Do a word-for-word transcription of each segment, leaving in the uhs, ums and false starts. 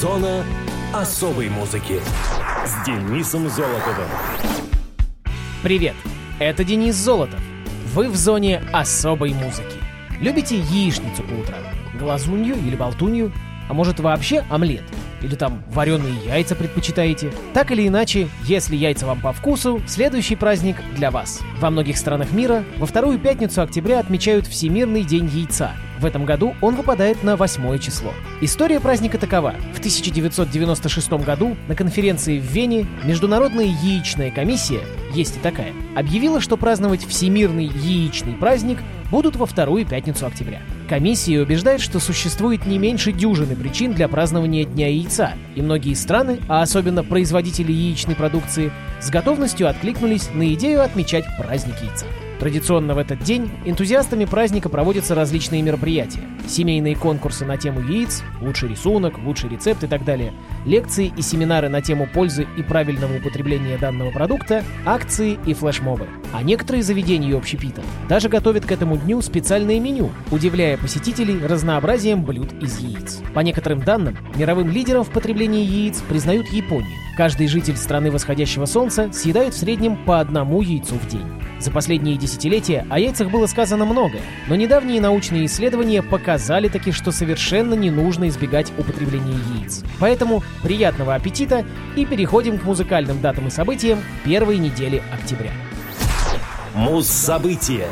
Зона особой музыки с Денисом Золотовым. Привет, это Денис Золотов. Вы в зоне особой музыки. Любите яичницу по утрам, глазунью или болтунью, а может вообще омлет? Или там вареные яйца предпочитаете? Так или иначе, если яйца вам по вкусу, следующий праздник для вас. Во многих странах мира во вторую пятницу октября отмечают Всемирный день яйца. В этом году он выпадает на восьмое число. История праздника такова. В тысяча девятьсот девяносто шестом году на конференции в Вене Международная яичная комиссия, есть и такая, объявила, что праздновать Всемирный яичный праздник будут во вторую пятницу октября. Комиссия убеждает, что существует не меньше дюжины причин для празднования Дня яйца, и многие страны, а особенно производители яичной продукции, с готовностью откликнулись на идею отмечать праздник яйца. Традиционно в этот день энтузиастами праздника проводятся различные мероприятия. Семейные конкурсы на тему яиц, лучший рисунок, лучший рецепт и так далее, лекции и семинары на тему пользы и правильного употребления данного продукта, акции и флешмобы. А некоторые заведения и общепиты даже готовят к этому дню специальное меню, удивляя посетителей разнообразием блюд из яиц. По некоторым данным, мировым лидером в потреблении яиц признают Японию. Каждый житель страны восходящего солнца съедает в среднем по одному яйцу в день. За последние десятилетия о яйцах было сказано многое, но недавние научные исследования показали таки, что совершенно не нужно избегать употребления яиц. Поэтому приятного аппетита и переходим к музыкальным датам и событиям первой недели октября. Муз-события.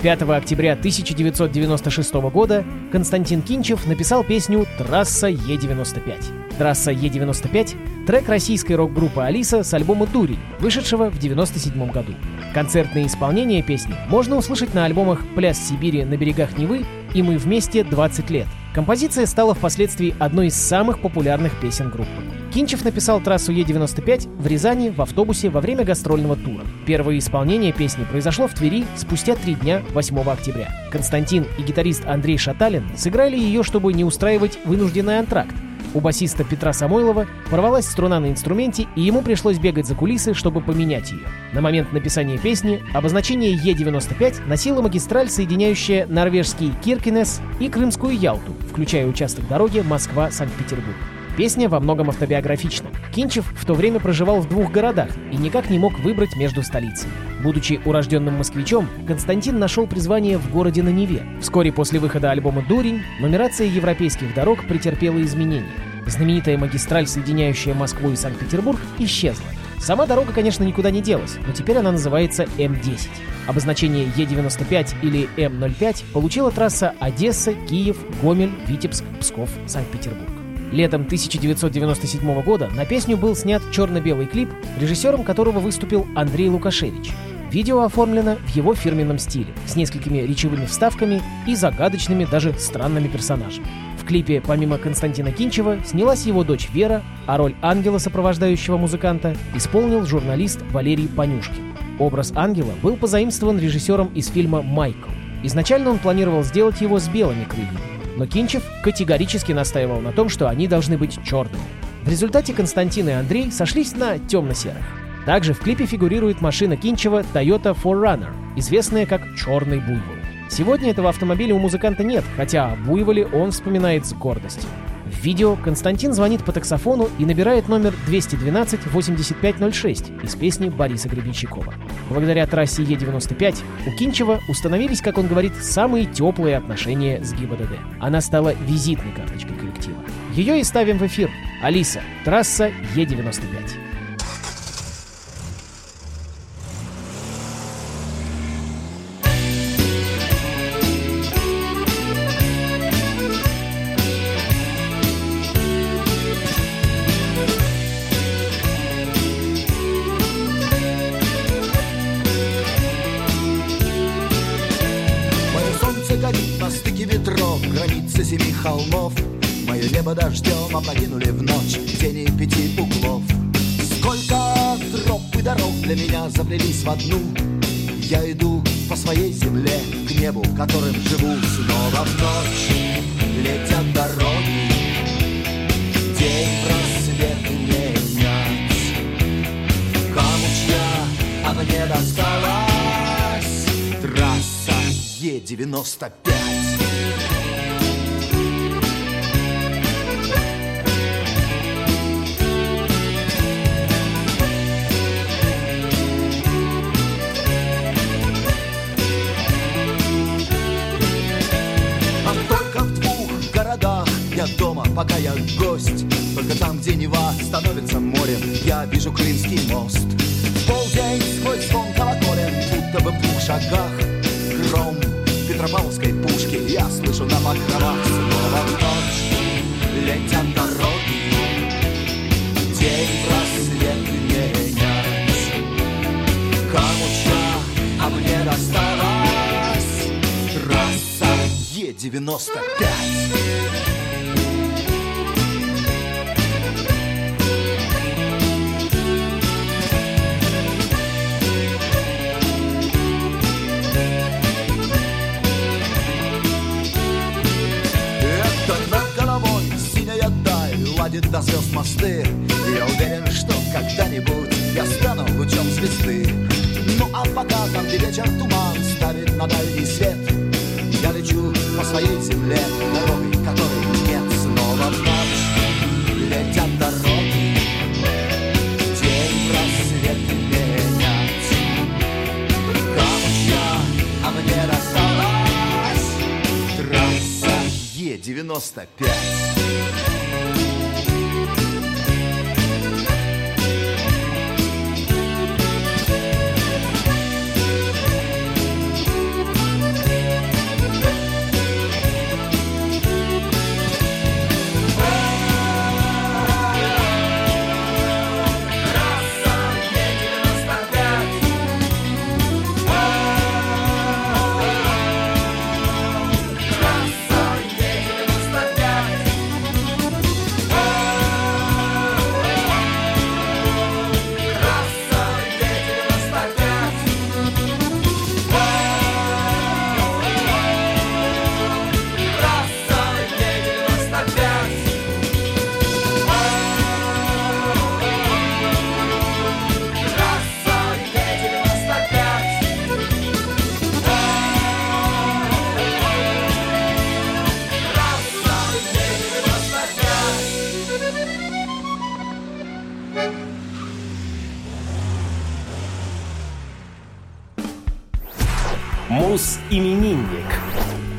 пятого октября тысяча девятьсот девяносто шестого года Константин Кинчев написал песню «Трасса Е девяносто пять». «Трасса Е девяносто пять» — трек российской рок-группы «Алиса» с альбома «Дури», вышедшего в девяносто седьмом году. Концертные исполнения песни можно услышать на альбомах «Пляс Сибири на берегах Невы» и «Мы вместе двадцать лет». Композиция стала впоследствии одной из самых популярных песен группы. Кинчев написал «Трассу Е девяносто пять» в Рязани в автобусе во время гастрольного тура. Первое исполнение песни произошло в Твери спустя три дня, восьмого октября. Константин и гитарист Андрей Шаталин сыграли ее, чтобы не устраивать вынужденный антракт. У басиста Петра Самойлова порвалась струна на инструменте, и ему пришлось бегать за кулисы, чтобы поменять ее. На момент написания песни обозначение Е девяносто пять носила магистраль, соединяющая норвежский Киркенес и Крымскую Ялту, включая участок дороги Москва-Санкт-Петербург. Песня во многом автобиографична. Кинчев в то время проживал в двух городах и никак не мог выбрать между столицами. Будучи урожденным москвичом, Константин нашел призвание в городе на Неве. Вскоре после выхода альбома «Дурень» нумерация европейских дорог претерпела изменения. Знаменитая магистраль, соединяющая Москву и Санкт-Петербург, исчезла. Сама дорога, конечно, никуда не делась, но теперь она называется М десять. Обозначение Е девяносто пять или М ноль пять получила трасса Одесса, Киев, Гомель, Витебск, Псков, Санкт-Петербург. Летом тысяча девятьсот девяносто седьмого года на песню был снят черно-белый клип, режиссером которого выступил Андрей Лукашевич. Видео оформлено в его фирменном стиле, с несколькими речевыми вставками и загадочными, даже странными персонажами. В клипе, помимо Константина Кинчева, снялась его дочь Вера, а роль ангела, сопровождающего музыканта, исполнил журналист Валерий Панюшкин. Образ ангела был позаимствован режиссером из фильма «Майкл». Изначально он планировал сделать его с белыми крыльями, но Кинчев категорически настаивал на том, что они должны быть черными. В результате Константин и Андрей сошлись на темно-серых. Также в клипе фигурирует машина Кинчева Toyota четыре Runner, известная как «Черный Буйвол». Сегодня этого автомобиля у музыканта нет, хотя о Буйволе он вспоминает с гордостью. В видео Константин звонит по таксофону и набирает номер двести двенадцать восемьдесят пять ноль шесть из песни Бориса Гребенщикова. Благодаря трассе Е девяносто пять у Кинчева установились, как он говорит, самые теплые отношения с ГИБДД. Она стала визитной карточкой коллектива. Ее и ставим в эфир. Алиса. Трасса Е девяносто пять. Семи холмов, мое небо дождем опрокинули в ночь тени пяти углов. Сколько троп и дорог для меня заплелись в одну. Я иду по своей земле к небу, которым живу. Снова в ночь летят дороги, день просвет менять. Камушья, она не досталась. Трасса Е девяносто пять. я дома, пока я гость. Только там, где Нева становится морем, я вижу Крымский мост. Полдень сквозь звон колоколен, будто бы в двух шагах гром петропавловской пушки я слышу на покровах. Снова ночь, летят дороги, день просвет менять. Камуча, а мне рассталась трасса Е девяносто пять. До звезд мосты. Я уверен, что когда-нибудь я стану лучом звезды. Ну а пока там, где вечер туман ставит на дальний свет, я лечу по своей земле дорогой, которой нет. Снова в ночь летят дороги, день просвет менять. Камча, а мне рассталась трасса Е девяносто пять. Именинник.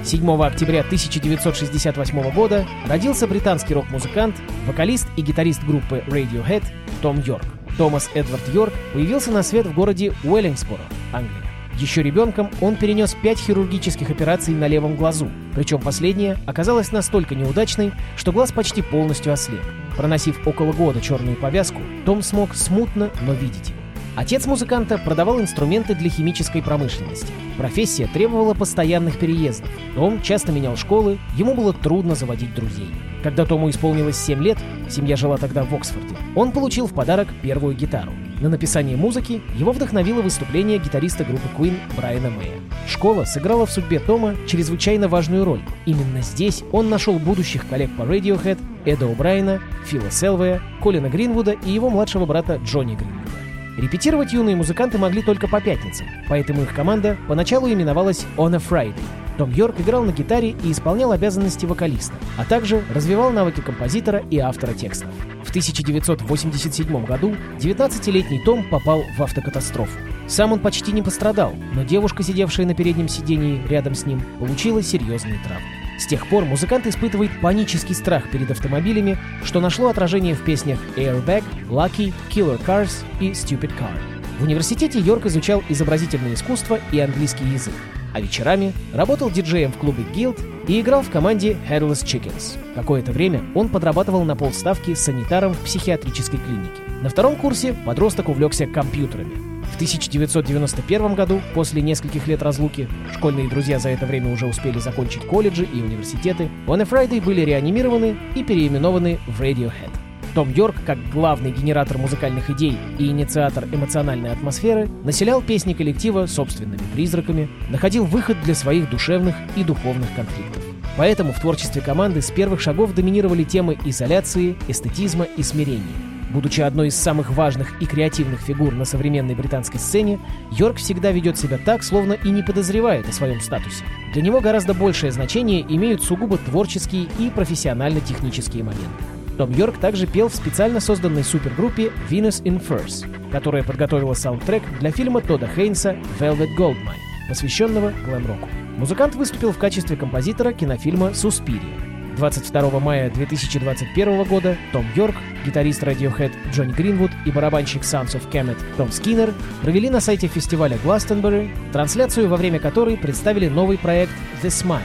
седьмого октября тысяча девятьсот шестьдесят восьмого года родился британский рок-музыкант, вокалист и гитарист группы Radiohead Том Йорк. Томас Эдвард Йорк появился на свет в городе Уэллингсборо, Англия. Еще ребенком он перенес пять хирургических операций на левом глазу, причем последняя оказалась настолько неудачной, что глаз почти полностью ослеп. Проносив около года черную повязку, Том смог смутно, но видеть его. Отец музыканта продавал инструменты для химической промышленности. Профессия требовала постоянных переездов. Том часто менял школы, ему было трудно заводить друзей. Когда Тому исполнилось семь лет, семья жила тогда в Оксфорде, он получил в подарок первую гитару. На написание музыки его вдохновило выступление гитариста группы Queen Брайана Мэя. Школа сыграла в судьбе Тома чрезвычайно важную роль. Именно здесь он нашел будущих коллег по Radiohead, Эда О'Брайена, Фила Селвея, Колина Гринвуда и его младшего брата Джонни Гринвуда. Репетировать юные музыканты могли только по пятницам, поэтому их команда поначалу именовалась On a Friday. Том Йорк играл на гитаре и исполнял обязанности вокалиста, а также развивал навыки композитора и автора текстов. В тысяча девятьсот восемьдесят седьмом году девятнадцатилетний Том попал в автокатастрофу. Сам он почти не пострадал, но девушка, сидевшая на переднем сидении рядом с ним, получила серьезные травмы. С тех пор музыкант испытывает панический страх перед автомобилями, что нашло отражение в песнях «Airbag», «Lucky», «Killer Cars» и «Stupid Car». В университете Йорк изучал изобразительное искусство и английский язык, а вечерами работал диджеем в клубе «Guild» и играл в команде «Headless Chickens». Какое-то время он подрабатывал на полставки санитаром в психиатрической клинике. На втором курсе подросток увлекся компьютерами. В тысяча девятьсот девяносто первом году, после нескольких лет разлуки, школьные друзья за это время уже успели закончить колледжи и университеты, On a Friday были реанимированы и переименованы в Radiohead. Том Йорк, как главный генератор музыкальных идей и инициатор эмоциональной атмосферы, населял песни коллектива собственными призраками, находил выход для своих душевных и духовных конфликтов. Поэтому в творчестве команды с первых шагов доминировали темы изоляции, эстетизма и смирения. Будучи одной из самых важных и креативных фигур на современной британской сцене, Йорк всегда ведет себя так, словно и не подозревает о своем статусе. Для него гораздо большее значение имеют сугубо творческие и профессионально-технические моменты. Том Йорк также пел в специально созданной супергруппе Venus in Furs, которая подготовила саундтрек для фильма Тодда Хейнса «Velvet Goldmine», посвященного глэм-року. Музыкант выступил в качестве композитора кинофильма «Суспирия». двадцать второго мая две тысячи двадцать первого года Том Йорк, гитарист Radiohead Джонни Гринвуд и барабанщик Sons of Kemet Том Скиннер провели на сайте фестиваля Glastonbury трансляцию, во время которой представили новый проект The Smile.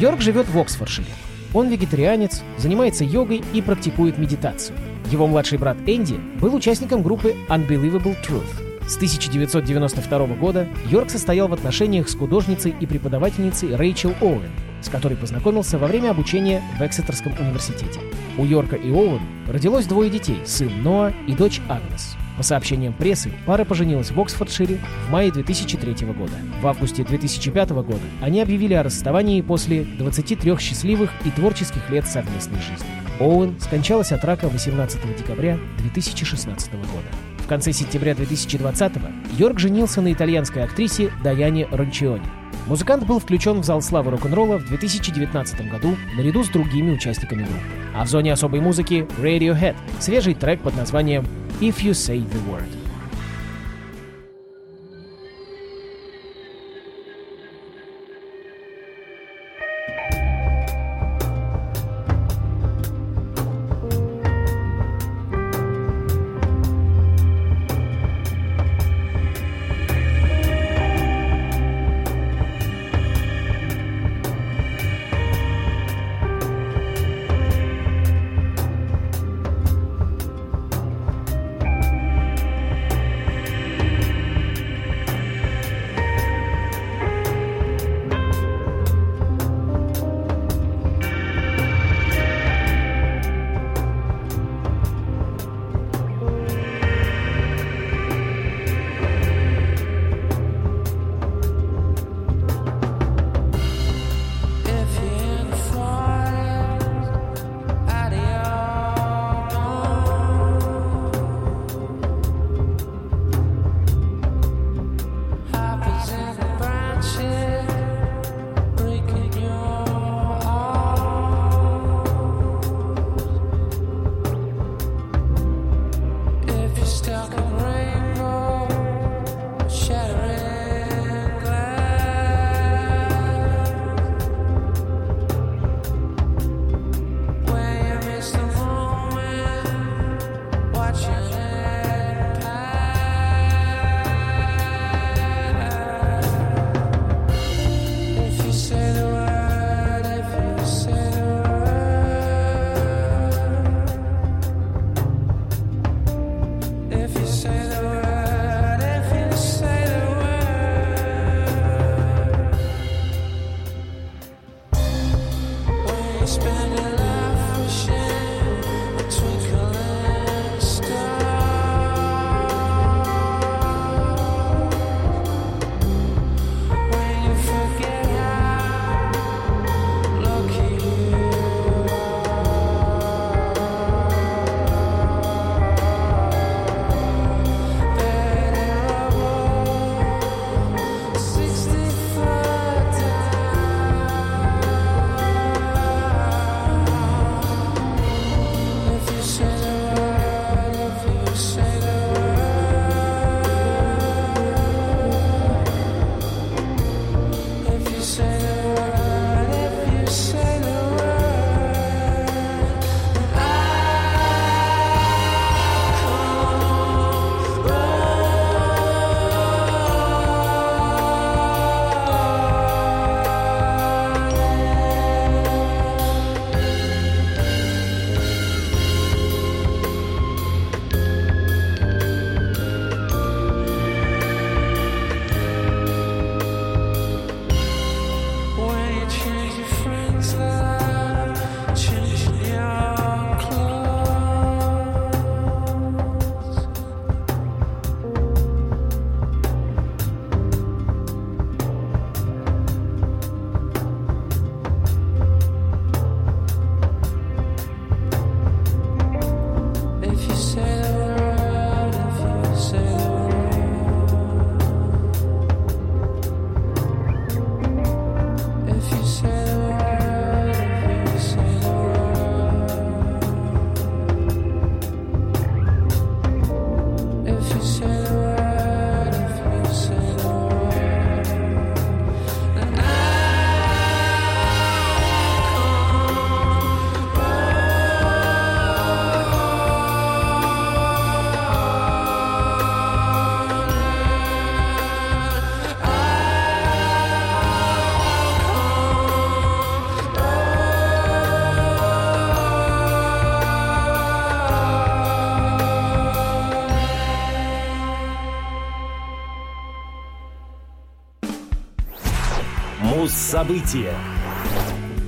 Йорк живет в Оксфордшире. Он вегетарианец, занимается йогой и практикует медитацию. Его младший брат Энди был участником группы Unbelievable Truth. С тысяча девятьсот девяносто второго года Йорк состоял в отношениях с художницей и преподавательницей Рэйчел Оуэн, с которой познакомился во время обучения в Эксетерском университете. У Йорка и Оуэн родилось двое детей – сын Ноа и дочь Агнес. По сообщениям прессы, пара поженилась в Оксфордшире в мае две тысячи третьего года. В августе две тысячи пятого года они объявили о расставании после двадцати трёх счастливых и творческих лет совместной жизни. Оуэн скончалась от рака восемнадцатого декабря две тысячи шестнадцатого года. В конце сентября две тысячи двадцатого Йорк женился на итальянской актрисе Даяне Рончиони. Музыкант был включен в зал славы рок-н-ролла в две тысячи девятнадцатом году наряду с другими участниками группы. А в зоне особой музыки Radiohead, свежий трек под названием If You Say The Word. События.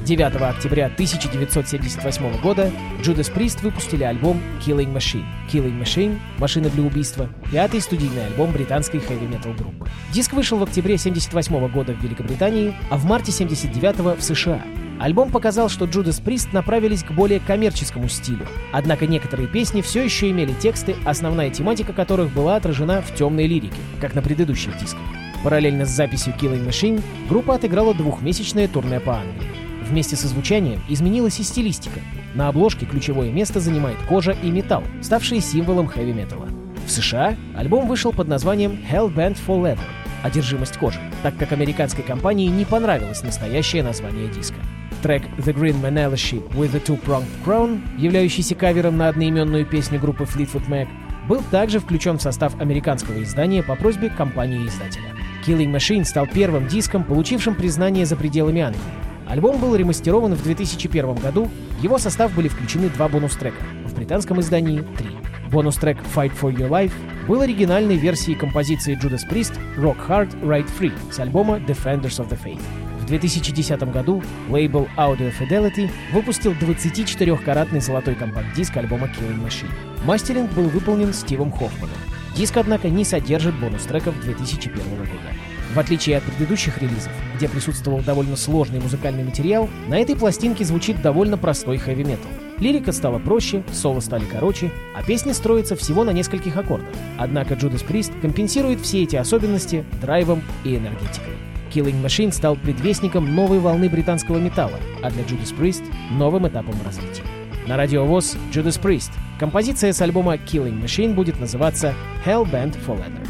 девятого октября тысяча девятьсот семьдесят восьмого года Judas Priest выпустили альбом Killing Machine. Killing Machine – машина для убийства, пятый студийный альбом британской хэви-метал группы. Диск вышел в октябре семьдесят восьмого года в Великобритании, а в марте семьдесят девятого в США. Альбом показал, что Judas Priest направились к более коммерческому стилю. Однако некоторые песни все еще имели тексты, основная тематика которых была отражена в темной лирике, как на предыдущих дисках. Параллельно с записью Killing Machine группа отыграла двухмесячное турне по Англии. Вместе со звучанием изменилась и стилистика. На обложке ключевое место занимает кожа и металл, ставшие символом хэви-металла. В США альбом вышел под названием Hellbent for Leather — «Одержимость кожи», так как американской компании не понравилось настоящее название диска. Трек «The Green Manila Ship with the Two-Pronged Crown», являющийся кавером на одноименную песню группы Fleetwood Mac, был также включен в состав американского издания по просьбе компании-издателя. Killing Machine стал первым диском, получившим признание за пределами Англии. Альбом был ремастерован в две тысячи первом году, в его состав были включены два бонус-трека, в британском издании — три. Бонус-трек «Fight for Your Life» был оригинальной версией композиции Judas Priest «Rock Hard, Ride Free» с альбома «Defenders of the Faith». В две тысячи десятом году лейбл Audio Fidelity выпустил двадцатичетырехкаратный золотой компакт-диск альбома Killing Machine. Мастеринг был выполнен Стивом Хоффманом. Диск, однако, не содержит бонус-треков две тысячи первого года. В отличие от предыдущих релизов, где присутствовал довольно сложный музыкальный материал, на этой пластинке звучит довольно простой хэви-метал. Лирика стала проще, соло стали короче, а песни строятся всего на нескольких аккордах. Однако Judas Priest компенсирует все эти особенности драйвом и энергетикой. Killing Machine стал предвестником новой волны британского металла, а для Judas Priest — новым этапом развития. На радио ВОЗ Judas Priest. Композиция с альбома Killing Machine будет называться Hellbent for Leather.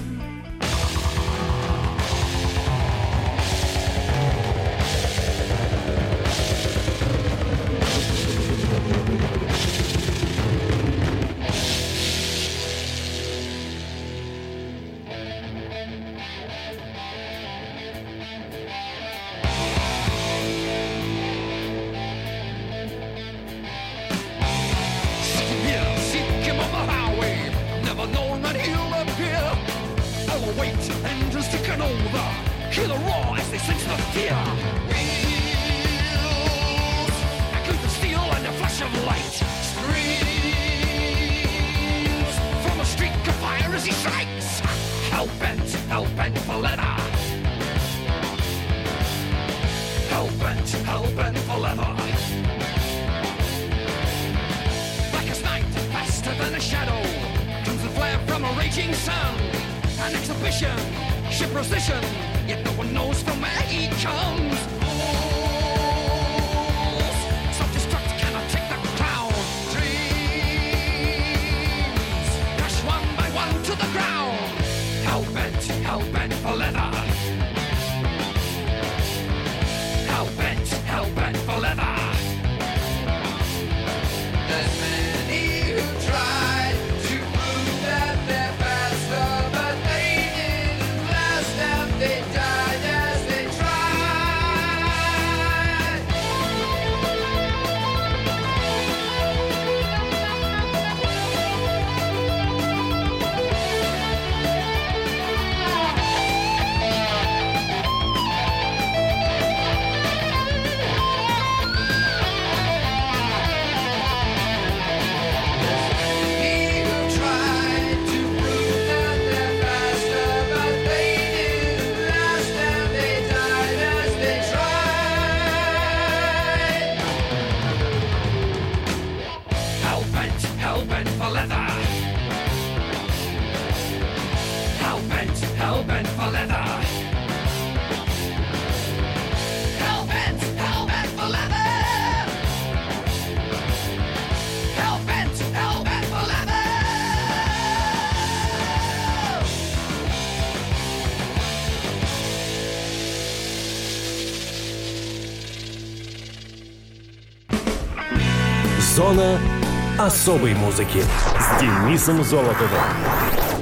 Зона особой музыки с Денисом Золотовым.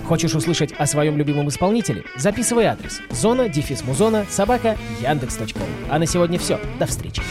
Хочешь услышать о своем любимом исполнителе? Записывай адрес: зона дефис музона собака яндекс точка ру. А на сегодня все. До встречи.